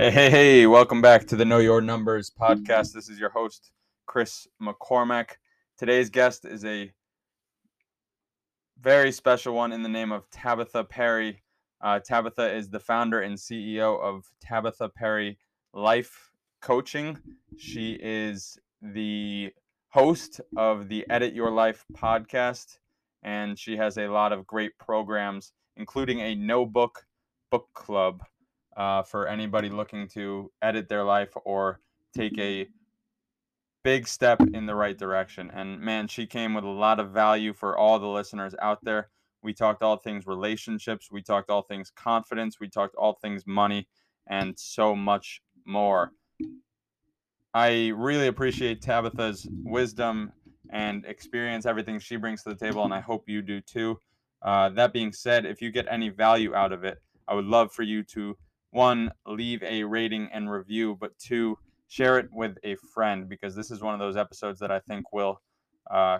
Hey, welcome back to the Know Your Numbers podcast. This is your host, Chris McCormack. Today's guest is a very special one in the name of Tabitha Perry. Tabitha is the founder and CEO of Tabitha Perry Life Coaching. She is the host of the Edit Your Life podcast, and she has a lot of great programs, including a no-book book club. For anybody looking to edit their life or take a big step in the right direction. And man, she came with a lot of value for all the listeners out there. We talked all things relationships. We talked all things confidence. We talked all things money and so much more. I really appreciate Tabitha's wisdom and experience, everything she brings to the table, and I hope you do too. That being said, if you get any value out of it, I would love for you to, one, leave a rating and review, but two, share it with a friend, because this is one of those episodes that I think will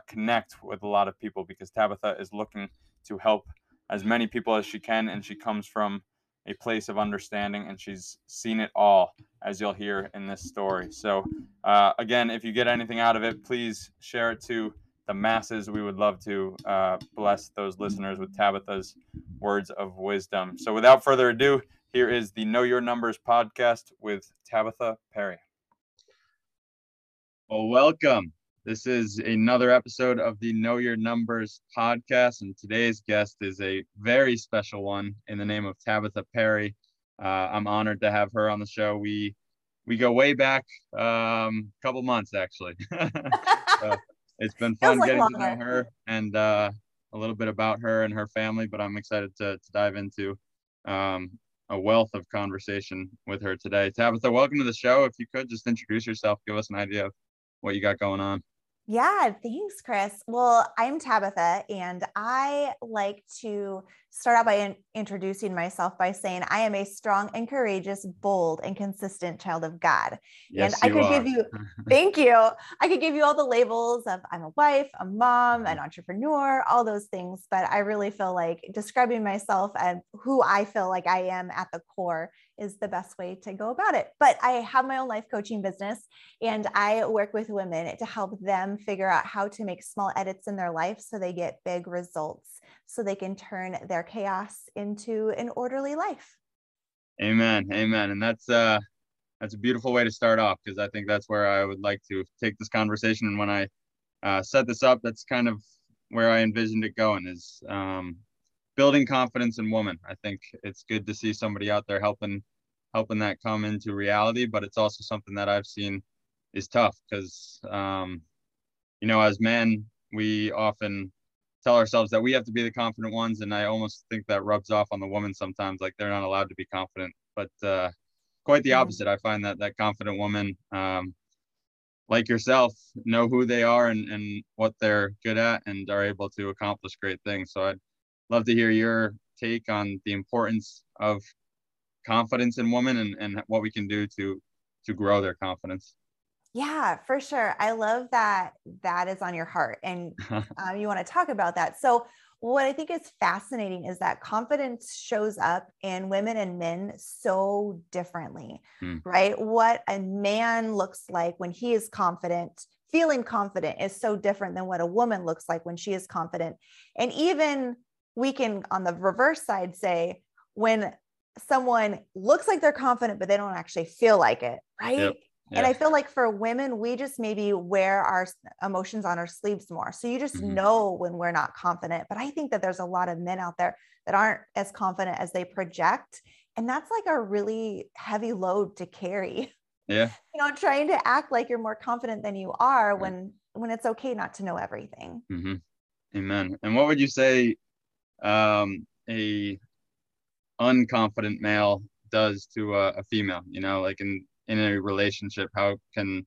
connect with a lot of people, because Tabitha is looking to help as many people as she can, and she comes from a place of understanding, and she's seen it all, as you'll hear in this story. So again, if you get anything out of it, please share it to the masses. We would love to bless those listeners with Tabitha's words of wisdom. So without further ado, here is the Know Your Numbers podcast with Tabitha Perry. Well, welcome. This is another episode of the Know Your Numbers podcast, and today's guest is a very special one in the name of Tabitha Perry. I'm honored to have her on the show. We go way back, a couple months actually. So it's been fun getting to know her and a little bit about her and her family, but I'm excited to dive into a wealth of conversation with her today. Tabitha, welcome to the show. If you could just introduce yourself, give us an idea of what you got going on. Yeah, thanks, Chris. Well, I'm Tabitha, and I like to start out by introducing myself by saying I am a strong and courageous, bold and consistent child of God. Yes, and I could give you, thank you. I could give you all the labels of I'm a wife, a mom, an entrepreneur, all those things. But I really feel like describing myself and who I feel like I am at the core is the best way to go about it. But I have my own life coaching business, and I work with women to help them figure out how to make small edits in their life so they get big results, so they can turn their chaos into an orderly life. Amen. Amen. And that's a beautiful way to start off, because I think that's where I would like to take this conversation. And when I set this up, that's kind of where I envisioned it going, is building confidence in women. I think it's good to see somebody out there helping that come into reality, but it's also something that I've seen is tough, because, you know, as men, we often tell ourselves that we have to be the confident ones. And I almost think that rubs off on the woman sometimes, like they're not allowed to be confident, but quite the opposite. I find that confident woman, like yourself, know who they are and what they're good at, and are able to accomplish great things. So I'd love to hear your take on the importance of confidence in women and what we can do to grow their confidence. Yeah, for sure. I love that is on your heart, and you want to talk about that. So what I think is fascinating is that confidence shows up in women and men so differently, right? What a man looks like when he is confident, feeling confident, is so different than what a woman looks like when she is confident. And even we can, on the reverse side, say when someone looks like they're confident, but they don't actually feel like it, right? Yep. Yeah. And I feel like for women, we just maybe wear our emotions on our sleeves more. So you just know when we're not confident. But I think that there's a lot of men out there that aren't as confident as they project. And that's like a really heavy load to carry. Yeah. You know, trying to act like you're more confident than you are when it's okay not to know everything. Mm-hmm. Amen. And what would you say a unconfident male does to a female, you know, like in a relationship? How can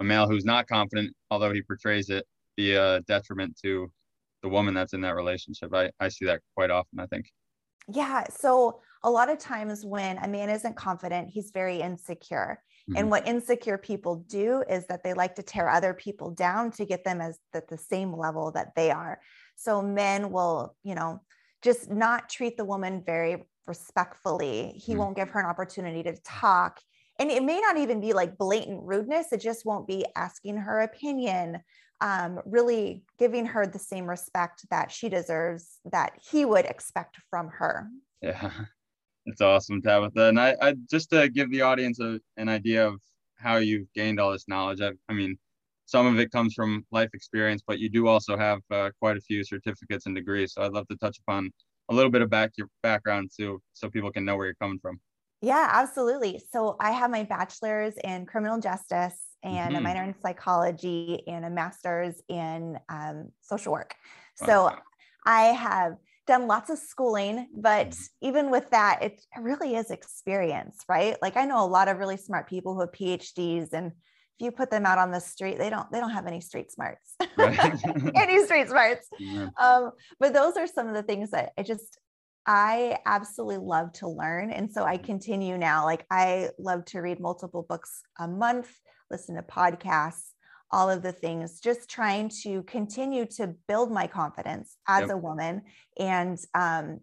a male who's not confident, although he portrays it, be a detriment to the woman that's in that relationship? I see that quite often, I think. Yeah. So a lot of times when a man isn't confident, he's very insecure. And what insecure people do is that they like to tear other people down to get them at the same level that they are. So men will, you know, just not treat the woman very respectfully. He won't give her an opportunity to talk. And it may not even be like blatant rudeness. It just won't be asking her opinion, really giving her the same respect that she deserves, that he would expect from her. Yeah, it's awesome, Tabitha. And I just to give the audience an idea of how you've gained all this knowledge. I mean, some of it comes from life experience, but you do also have quite a few certificates and degrees. So I'd love to touch upon a little bit of your background too, so people can know where you're coming from. Yeah, absolutely. So I have my bachelor's in criminal justice and a minor in psychology and a master's in social work. Wow. So I have done lots of schooling, but even with that, it really is experience, right? Like I know a lot of really smart people who have PhDs, and if you put them out on the street, they don't have any street smarts, right? Any street smarts. Yeah. But those are some of the things that I absolutely love to learn. And so I continue now. Like I love to read multiple books a month, listen to podcasts, all of the things, just trying to continue to build my confidence as a woman. And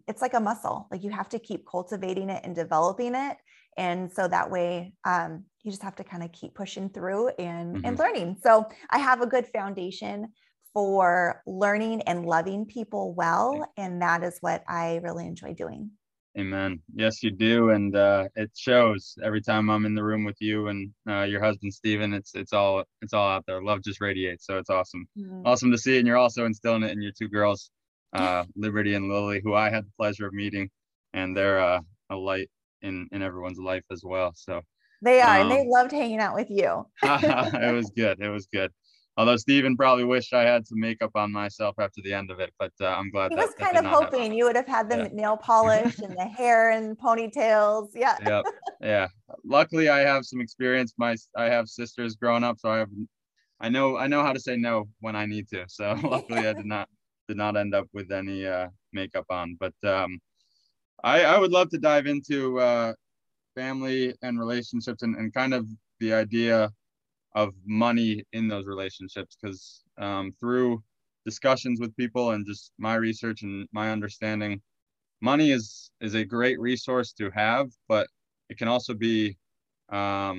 it's like a muscle, like you have to keep cultivating it and developing it. And so that way you just have to kind of keep pushing through and learning. So I have a good foundation for learning and loving people well. And that is what I really enjoy doing. Amen. Yes, you do. And it shows every time I'm in the room with you and your husband, Steven, it's all out there. Love just radiates. So it's awesome. Awesome to see. And you're also instilling it in your two girls, Liberty and Lily, who I had the pleasure of meeting, and they're a light in everyone's life as well. So they are, and they loved hanging out with you. It was good. It was good. Although Steven probably wished I had some makeup on myself after the end of it, but I'm glad he was kind of hoping you would have had them nail polish and the hair and ponytails. Yeah. Yep. Yeah. Luckily, I have some experience. I have sisters growing up, so I know how to say no when I need to. So luckily, I did not end up with any makeup on. But I would love to dive into family and relationships and kind of the idea of money in those relationships, because through discussions with people and just my research and my understanding, money is a great resource to have, but it can also be a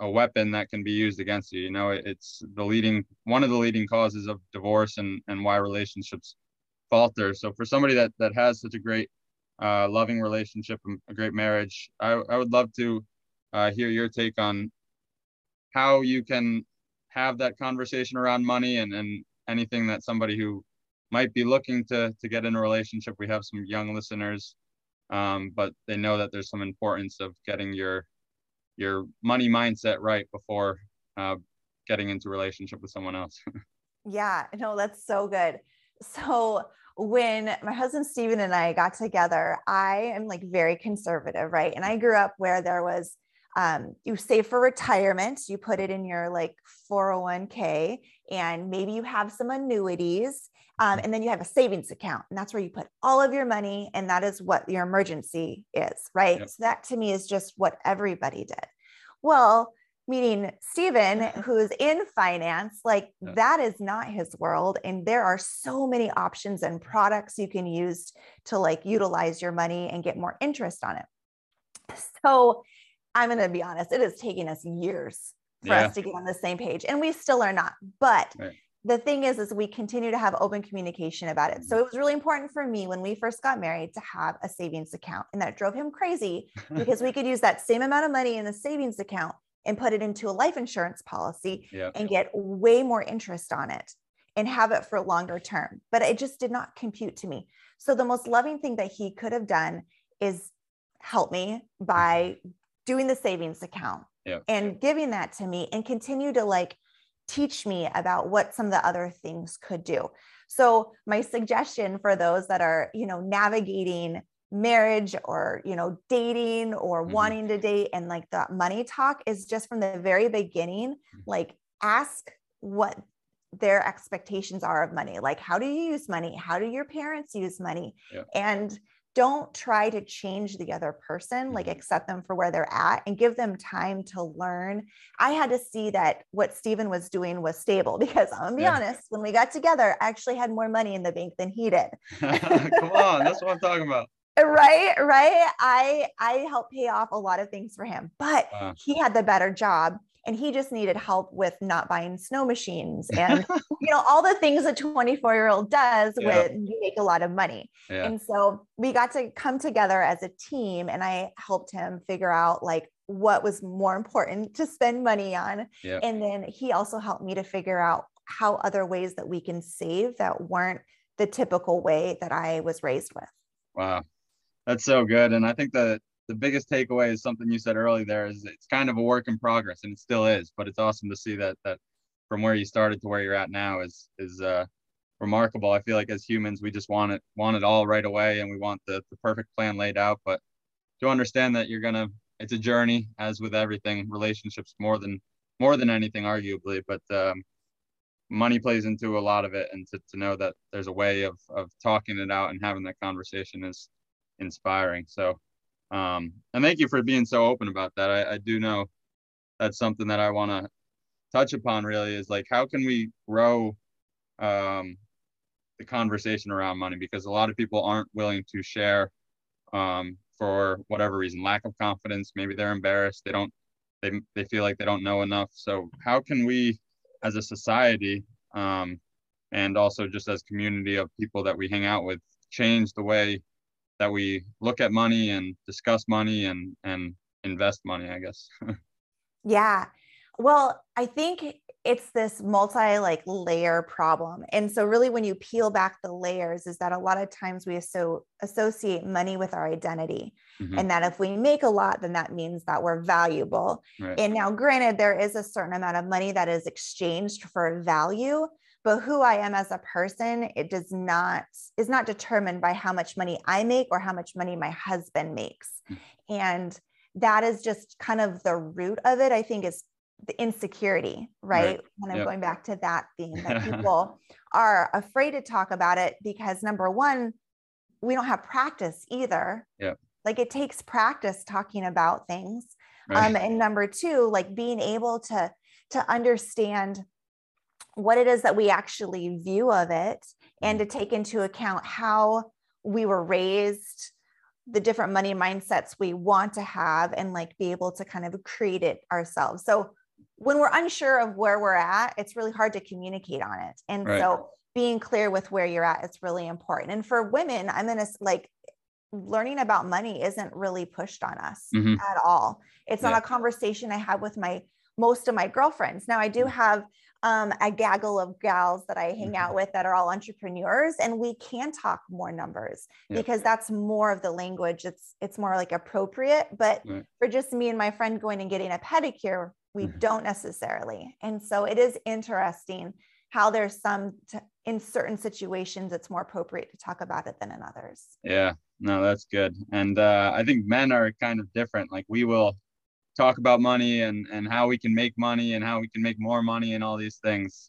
weapon that can be used against you. You know, it's one of the leading causes of divorce and why relationships falter. So for somebody that has such a great loving relationship and a great marriage, I would love to hear your take on how you can have that conversation around money and anything that somebody who might be looking to get in a relationship. We have some young listeners, but they know that there's some importance of getting your money mindset right before getting into a relationship with someone else. Yeah, no, that's so good. So when my husband, Steven, and I got together, I am like very conservative, right? And I grew up where there was you save for retirement, you put it in your like 401k, and maybe you have some annuities, and then you have a savings account, and that's where you put all of your money. And that is what your emergency is, right? Yep. So that to me is just what everybody did. Well, meeting Steven, who's in finance, like that is not his world. And there are so many options and products you can use to like utilize your money and get more interest on it. So I'm going to be honest, it has taken us years for us to get on the same page, and we still are not. But the thing is we continue to have open communication about it. So it was really important for me when we first got married to have a savings account, and that drove him crazy because we could use that same amount of money in the savings account and put it into a life insurance policy and get way more interest on it and have it for longer term. But it just did not compute to me. So the most loving thing that he could have done is help me by doing the savings account and giving that to me, and continue to like teach me about what some of the other things could do. So my suggestion for those that are, you know, navigating marriage or, you know, dating or wanting to date, and like the money talk is just from the very beginning, like ask what their expectations are of money. Like, how do you use money? How do your parents use money? And don't try to change the other person, like accept them for where they're at and give them time to learn. I had to see that what Steven was doing was stable, because I'm gonna be honest, when we got together, I actually had more money in the bank than he did. Come on, that's what I'm talking about. Right. Right. I helped pay off a lot of things for him, but he had the better job. And he just needed help with not buying snow machines and, you know, all the things a 24-year-old does when you make a lot of money. Yeah. And so we got to come together as a team, and I helped him figure out like what was more important to spend money on. Yeah. And then he also helped me to figure out how other ways that we can save that weren't the typical way that I was raised with. Wow. That's so good. And I think that the biggest takeaway is something you said earlier there, is it's kind of a work in progress, and it still is, but it's awesome to see that from where you started to where you're at now is remarkable. I feel like as humans, we just want it all right away, and we want the perfect plan laid out, but to understand that it's a journey, as with everything, relationships more than anything, arguably, but money plays into a lot of it, and to know that there's a way of talking it out and having that conversation is inspiring. So and thank you for being so open about that. I do know that's something that I want to touch upon really, is like, how can we grow the conversation around money? Because a lot of people aren't willing to share for whatever reason, lack of confidence. Maybe they're embarrassed. They feel like they don't know enough. So how can we as a society and also just as community of people that we hang out with, change the way that we look at money and discuss money and invest money, I guess? Yeah. Well, I think it's this multi-layer problem. And so really when you peel back the layers, is that a lot of times we associate money with our identity, and that if we make a lot, then that means that we're valuable. Right. And now granted, there is a certain amount of money that is exchanged for value, but who I am as a person, is not determined by how much money I make or how much money my husband makes. And that is just kind of the root of it, I think, is the insecurity, right? When I'm going back to that theme, that people are afraid to talk about it because, number one, we don't have practice either. Yeah. Like it takes practice talking about things. Right. And number two, like being able to understand what it is that we actually view of it, and to take into account how we were raised, the different money mindsets we want to have, and like be able to kind of create it ourselves. So when we're unsure of where we're at, it's really hard to communicate on it. And so being clear with where you're at is really important. And for women, I'm going to learning about money isn't really pushed on us at all. It's not a conversation I have with most of my girlfriends. Now I do have a gaggle of gals that I hang out with that are all entrepreneurs, and we can talk more numbers because that's more of the language. It's more like appropriate, but for just me and my friend going and getting a pedicure, we don't necessarily. And so it is interesting how there's in certain situations, it's more appropriate to talk about it than in others. Yeah, no, that's good. And I think men are kind of different. Like we will talk about money and how we can make money and how we can make more money and all these things.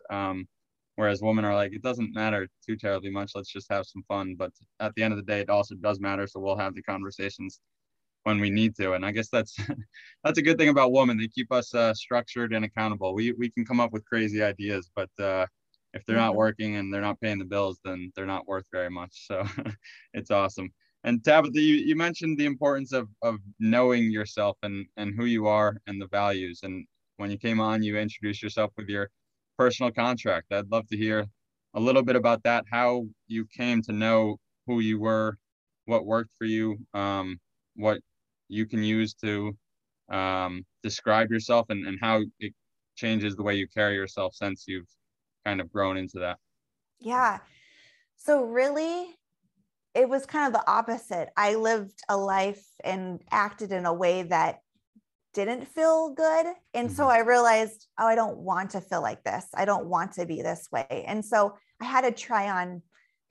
Whereas women are like, it doesn't matter too terribly much. Let's just have some fun. But at the end of the day, it also does matter. So we'll have the conversations when we need to. And I guess that's a good thing about women. They keep us structured and accountable. We can come up with crazy ideas, but if they're not working and they're not paying the bills, then they're not worth very much. So it's awesome. And Tabitha, you mentioned the importance of knowing yourself and who you are and the values. And when you came on, you introduced yourself with your personal contract. I'd love to hear a little bit about that, how you came to know who you were, what worked for you, what you can use to describe yourself, and how it changes the way you carry yourself since you've kind of grown into that. Yeah. So really, it was kind of the opposite. I lived a life and acted in a way that didn't feel good. And so I realized, oh, I don't want to feel like this. I don't want to be this way. And so I had to try on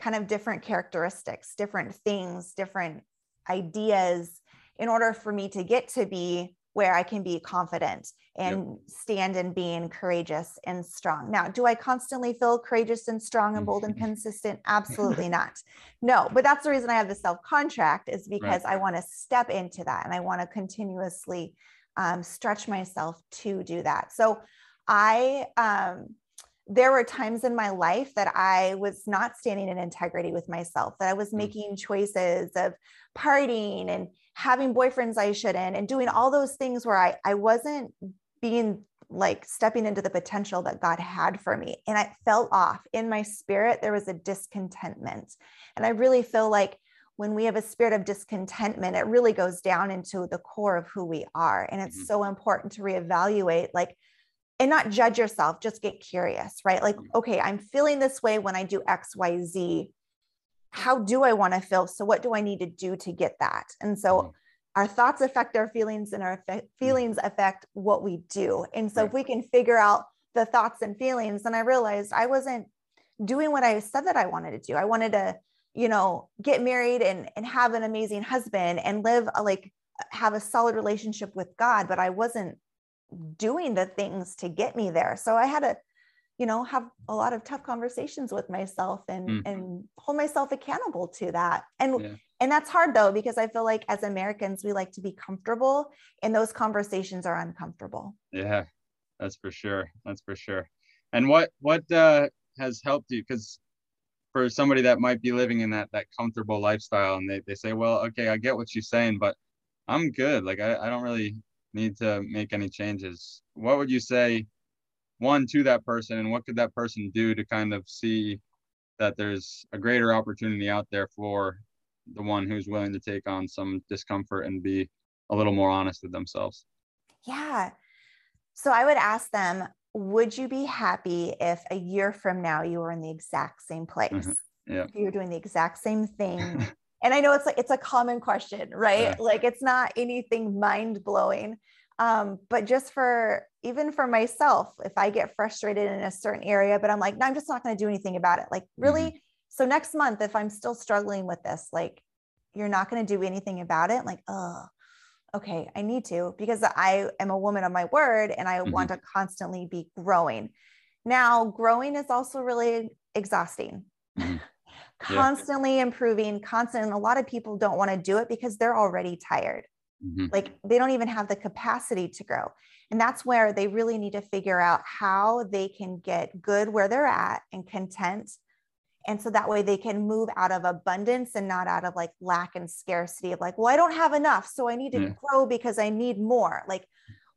kind of different characteristics, different things, different ideas in order for me to get to be where I can be confident and stand in being courageous and strong. Now, do I constantly feel courageous and strong and bold and consistent? Absolutely not. No, but that's the reason I have the self-contract, is because I want to step into that and I want to continuously stretch myself to do that. So I, there were times in my life that I was not standing in integrity with myself, that I was making choices of partying and having boyfriends I shouldn't and doing all those things where I wasn't being like stepping into the potential that God had for me. And I fell off in my spirit. There was a discontentment. And I really feel like when we have a spirit of discontentment, it really goes down into the core of who we are. And it's so important to reevaluate, like, and not judge yourself, just get curious, right? Like, okay, I'm feeling this way when I do X, Y, Z. How do I want to feel? So what do I need to do to get that? And so our thoughts affect our feelings and our feelings affect what we do. And so if we can figure out the thoughts and feelings, then I realized I wasn't doing what I said that I wanted to do. I wanted to, you know, get married and have an amazing husband and live a, like, have a solid relationship with God, but I wasn't doing the things to get me there. So I had to, you know, have a lot of tough conversations with myself and hold myself accountable to that. And that's hard though, because I feel like as Americans, we like to be comfortable and those conversations are uncomfortable. Yeah, that's for sure. That's for sure. And what has helped you? Because for somebody that might be living in that comfortable lifestyle and they say, well, okay, I get what she's saying, but I'm good. Like, I don't really need to make any changes. What would you say, one, to that person, and what could that person do to kind of see that there's a greater opportunity out there for the one who's willing to take on some discomfort and be a little more honest with themselves? Yeah. So I would ask them, would you be happy if a year from now you were in the exact same place? Yeah. If you were doing the exact same thing. And I know it's like, it's a common question, right? Yeah. Like, it's not anything mind blowing. But just for, even for myself, if I get frustrated in a certain area, but I'm like, no, I'm just not going to do anything about it. Like, really? So next month, if I'm still struggling with this, like, you're not going to do anything about it. Like, oh, okay, I need to, because I am a woman of my word and I want to constantly be growing. Now, growing is also really exhausting. Constantly improving, constant. And a lot of people don't want to do it because they're already tired. Like, they don't even have the capacity to grow. And that's where they really need to figure out how they can get good where they're at and content. And so that way they can move out of abundance and not out of like lack and scarcity of like, well, I don't have enough, so I need to grow because I need more. Like,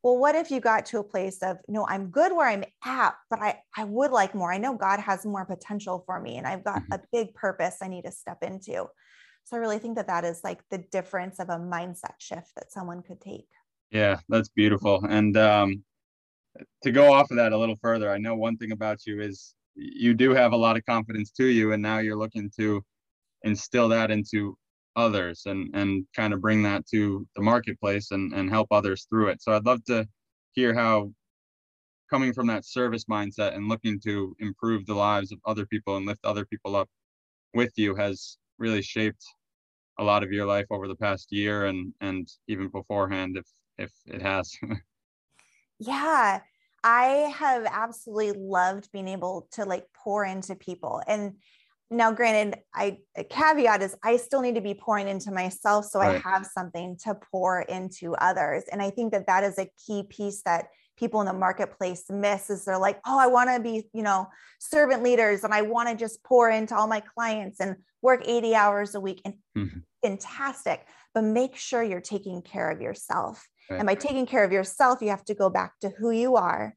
well, what if you got to a place of, no, I'm good where I'm at, but I would like more. I know God has more potential for me and I've got a big purpose I need to step into. So I really think that is like the difference of a mindset shift that someone could take. Yeah, that's beautiful. And to go off of that a little further, I know one thing about you is you do have a lot of confidence to you, and now you're looking to instill that into others and kind of bring that to the marketplace and help others through it. So I'd love to hear how, coming from that service mindset and looking to improve the lives of other people and lift other people up with you, has really shaped a lot of your life over the past year and even beforehand, if it has. Yeah, I have absolutely loved being able to like pour into people. And now, granted, a caveat is I still need to be pouring into myself, so I have something to pour into others. And I think that is a key piece that people in the marketplace miss, is they're like, oh, I want to be, you know, servant leaders, and I want to just pour into all my clients and work 80 hours a week. And fantastic, but make sure you're taking care of yourself. And by taking care of yourself, you have to go back to who you are,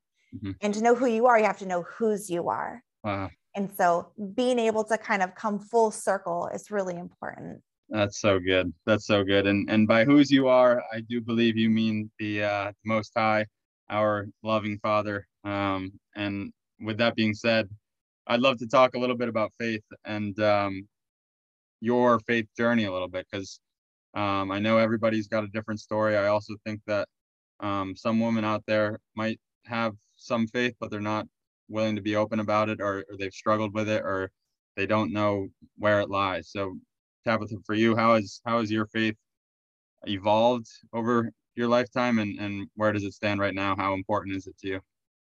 and to know who you are, you have to know whose you are. Wow. And so being able to kind of come full circle is really important. That's so good. That's so good. And by whose you are, I do believe you mean the Most High, our loving Father. And with that being said, I'd love to talk a little bit about faith and your faith journey a little bit, because I know everybody's got a different story. I also think that some women out there might have some faith, but they're not willing to be open about it, or they've struggled with it, or they don't know where it lies. So Tabitha, for you, how has your faith evolved over your lifetime, and where does it stand right now? How important is it to you?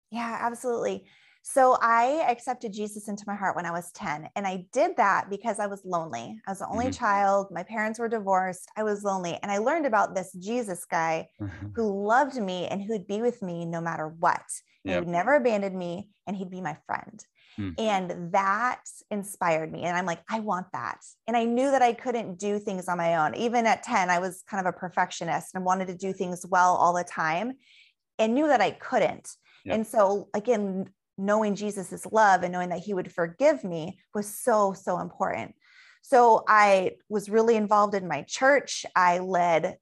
Yeah, absolutely. So I accepted Jesus into my heart when I was 10, and I did that because I was lonely. I was the only child. My parents were divorced. I was lonely. And I learned about this Jesus guy who loved me and who'd be with me no matter what. Yep. He would never abandon me, and he'd be my friend. And that inspired me. And I'm like, I want that. And I knew that I couldn't do things on my own. Even at 10, I was kind of a perfectionist and wanted to do things well all the time, and knew that I couldn't. Yep. And so again, knowing Jesus's love and knowing that he would forgive me was so, so important. So I was really involved in my church. I led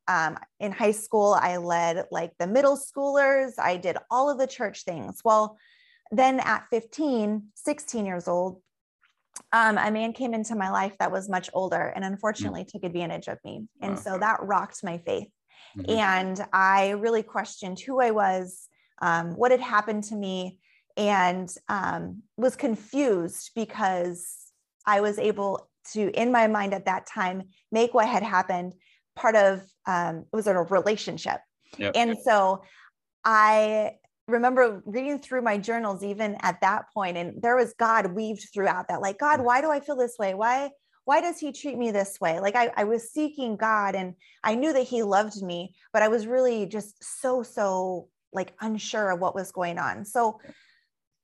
in high school, I led like the middle schoolers. I did all of the church things. Well, then at 16 years old, a man came into my life that was much older and unfortunately took advantage of me. And so that rocked my faith. And I really questioned who I was, what had happened to me, and was confused because I was able to, in my mind at that time, make what had happened part of, it was a relationship. Yep. And so I remember reading through my journals even at that point, and there was God weaved throughout that. Like, God, why do I feel this way? Why does he treat me this way? Like I was seeking God, and I knew that he loved me, but I was really just so like unsure of what was going on. So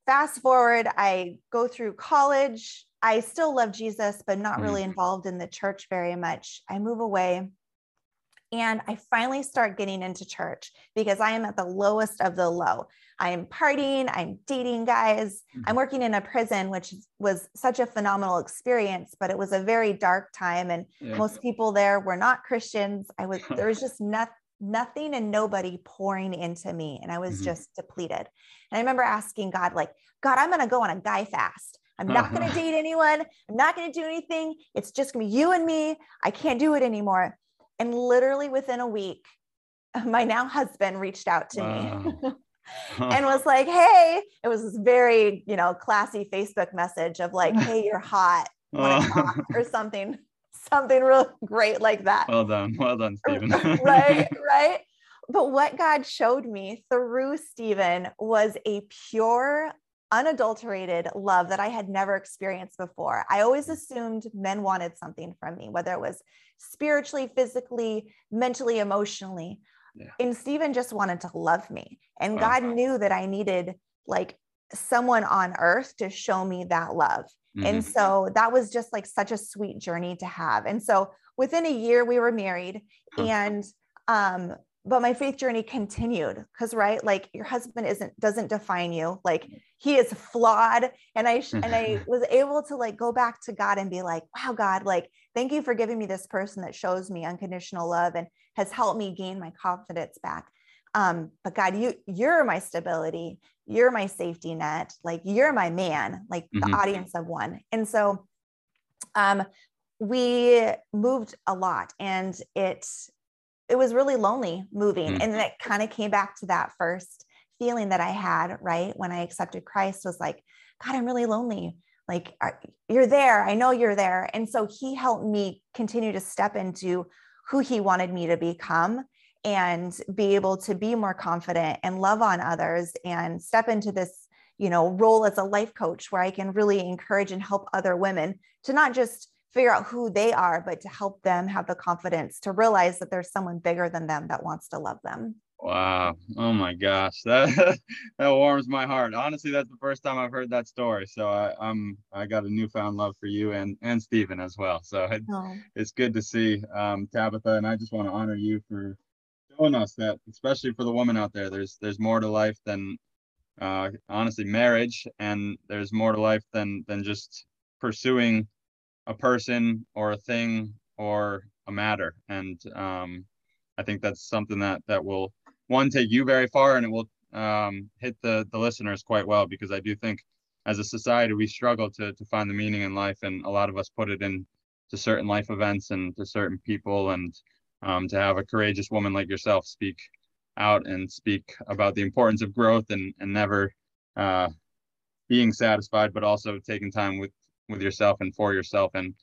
fast forward, I go through college. I still love Jesus, but not really involved in the church very much. I move away, and I finally start getting into church because I am at the lowest of the low. I am partying. I'm dating guys. I'm working in a prison, which was such a phenomenal experience, but it was a very dark time. And most people there were not Christians. There was just nothing and nobody pouring into me. And I was just depleted. And I remember asking God, like, God, I'm going to go on a guy fast. I'm not going to date anyone. I'm not going to do anything. It's just going to be you and me. I can't do it anymore. And literally within a week, my now husband reached out to me and was like, hey, it was this very, classy Facebook message of like, hey, you're hot, wanna talk, or something real great like that. Well done, Steven. Right. But what God showed me through Steven was a pure, unadulterated love that I had never experienced before. I always assumed men wanted something from me, whether it was spiritually, physically, mentally, emotionally. Yeah. And Steven just wanted to love me. And God knew that I needed like someone on earth to show me that love. And so that was just like such a sweet journey to have. And so within a year we were married, and, but my faith journey continued because, right, like your husband doesn't define you. Like he is flawed. And I was able to like go back to God and be like, wow, God, like, thank you for giving me this person that shows me unconditional love and has helped me gain my confidence back. But God, you're my stability. You're my safety net. Like you're my man, like the audience of one. And so, we moved a lot, and it was really lonely moving. And then it kind of came back to that first feeling that I had, right, when I accepted Christ, was like, God, I'm really lonely. Like you're there. I know you're there. And so he helped me continue to step into who he wanted me to become, and be able to be more confident and love on others and step into this, role as a life coach where I can really encourage and help other women to not just figure out who they are, but to help them have the confidence to realize that there's someone bigger than them that wants to love them. Wow. Oh my gosh. That warms my heart. Honestly, that's the first time I've heard that story. So I got a newfound love for you and Steven as well. So it's good to see, Tabitha, and I just want to honor you for showing us that, especially for the woman out there, there's more to life than honestly marriage, and there's more to life than just pursuing a person or a thing or a matter. And I think that's something that will, one, take you very far, and it will hit the listeners quite well, because I do think as a society we struggle to find the meaning in life, and a lot of us put it in to certain life events and to certain people. And to have a courageous woman like yourself speak out and speak about the importance of growth and never being satisfied, but also taking time with yourself and for yourself and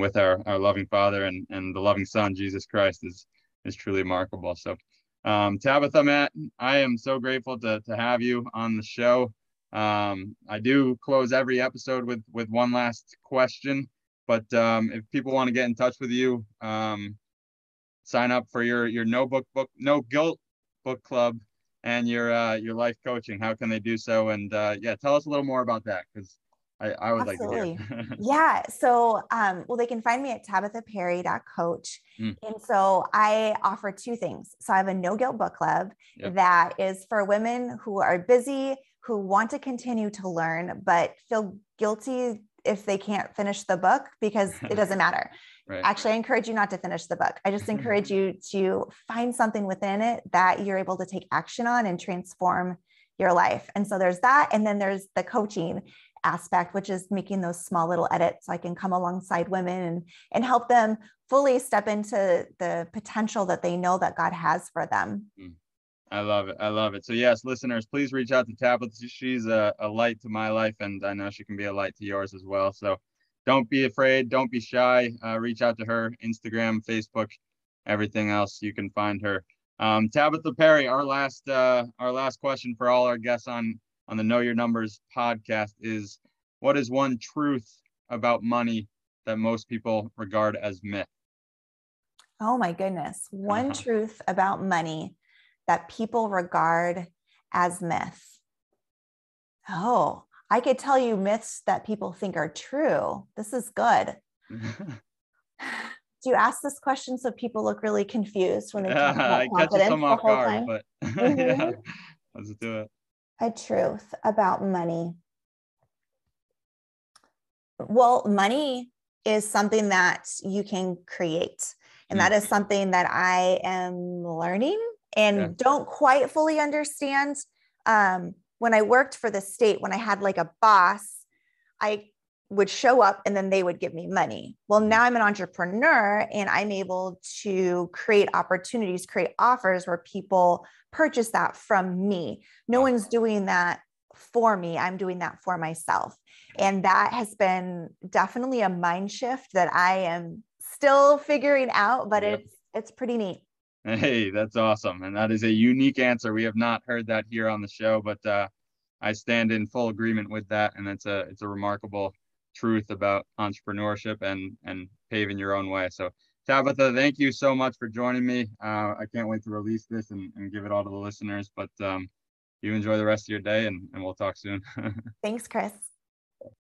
with our loving Father and the loving Son, Jesus Christ, is truly remarkable. So Tabitha, Matt, I am so grateful to have you on the show. I do close every episode with one last question, but if people want to get in touch with you, sign up for your No Guilt book club and your life coaching, how can they do so? And yeah, tell us a little more about that, because I would Absolutely. Like to hear. Yeah. So, well, they can find me at tabithaperry.coach. Mm. And so I offer two things. So I have a No Guilt book club yep. that is for women who are busy, who want to continue to learn, but feel guilty if they can't finish the book because it doesn't matter. Right. Actually, I encourage you not to finish the book. I just encourage you to find something within it that you're able to take action on and transform your life. And so there's that. And then there's the coaching aspect, which is making those small little edits so I can come alongside women and help them fully step into the potential that they know that God has for them. I love it. I love it. So yes, listeners, please reach out to Tabitha. She's a light to my life, and I know she can be a light to yours as well. So don't be afraid. Don't be shy. Reach out to her, Instagram, Facebook, everything else. You can find her. Tabitha Perry, our last question for all our guests on the Know Your Numbers podcast is, what is one truth about money that most people regard as myth? Oh my goodness. One truth about money that people regard as myth. Oh, I could tell you myths that people think are true. This is good. Do you ask this question so people look really confused when they talk about confidence the whole time? But yeah, let's do it. A truth about money. Well, money is something that you can create. And that is something that I am learning and don't quite fully understand. When I worked for the state, when I had like a boss, I would show up and then they would give me money. Well, now I'm an entrepreneur and I'm able to create opportunities, create offers where people purchase that from me. No one's doing that for me. I'm doing that for myself. And that has been definitely a mind shift that I am still figuring out, but it's pretty neat. Hey, that's awesome. And that is a unique answer. We have not heard that here on the show, but I stand in full agreement with that. And it's a remarkable truth about entrepreneurship and paving your own way. So Tabitha, thank you so much for joining me. I can't wait to release this and give it all to the listeners, but you enjoy the rest of your day and we'll talk soon. Thanks, Chris.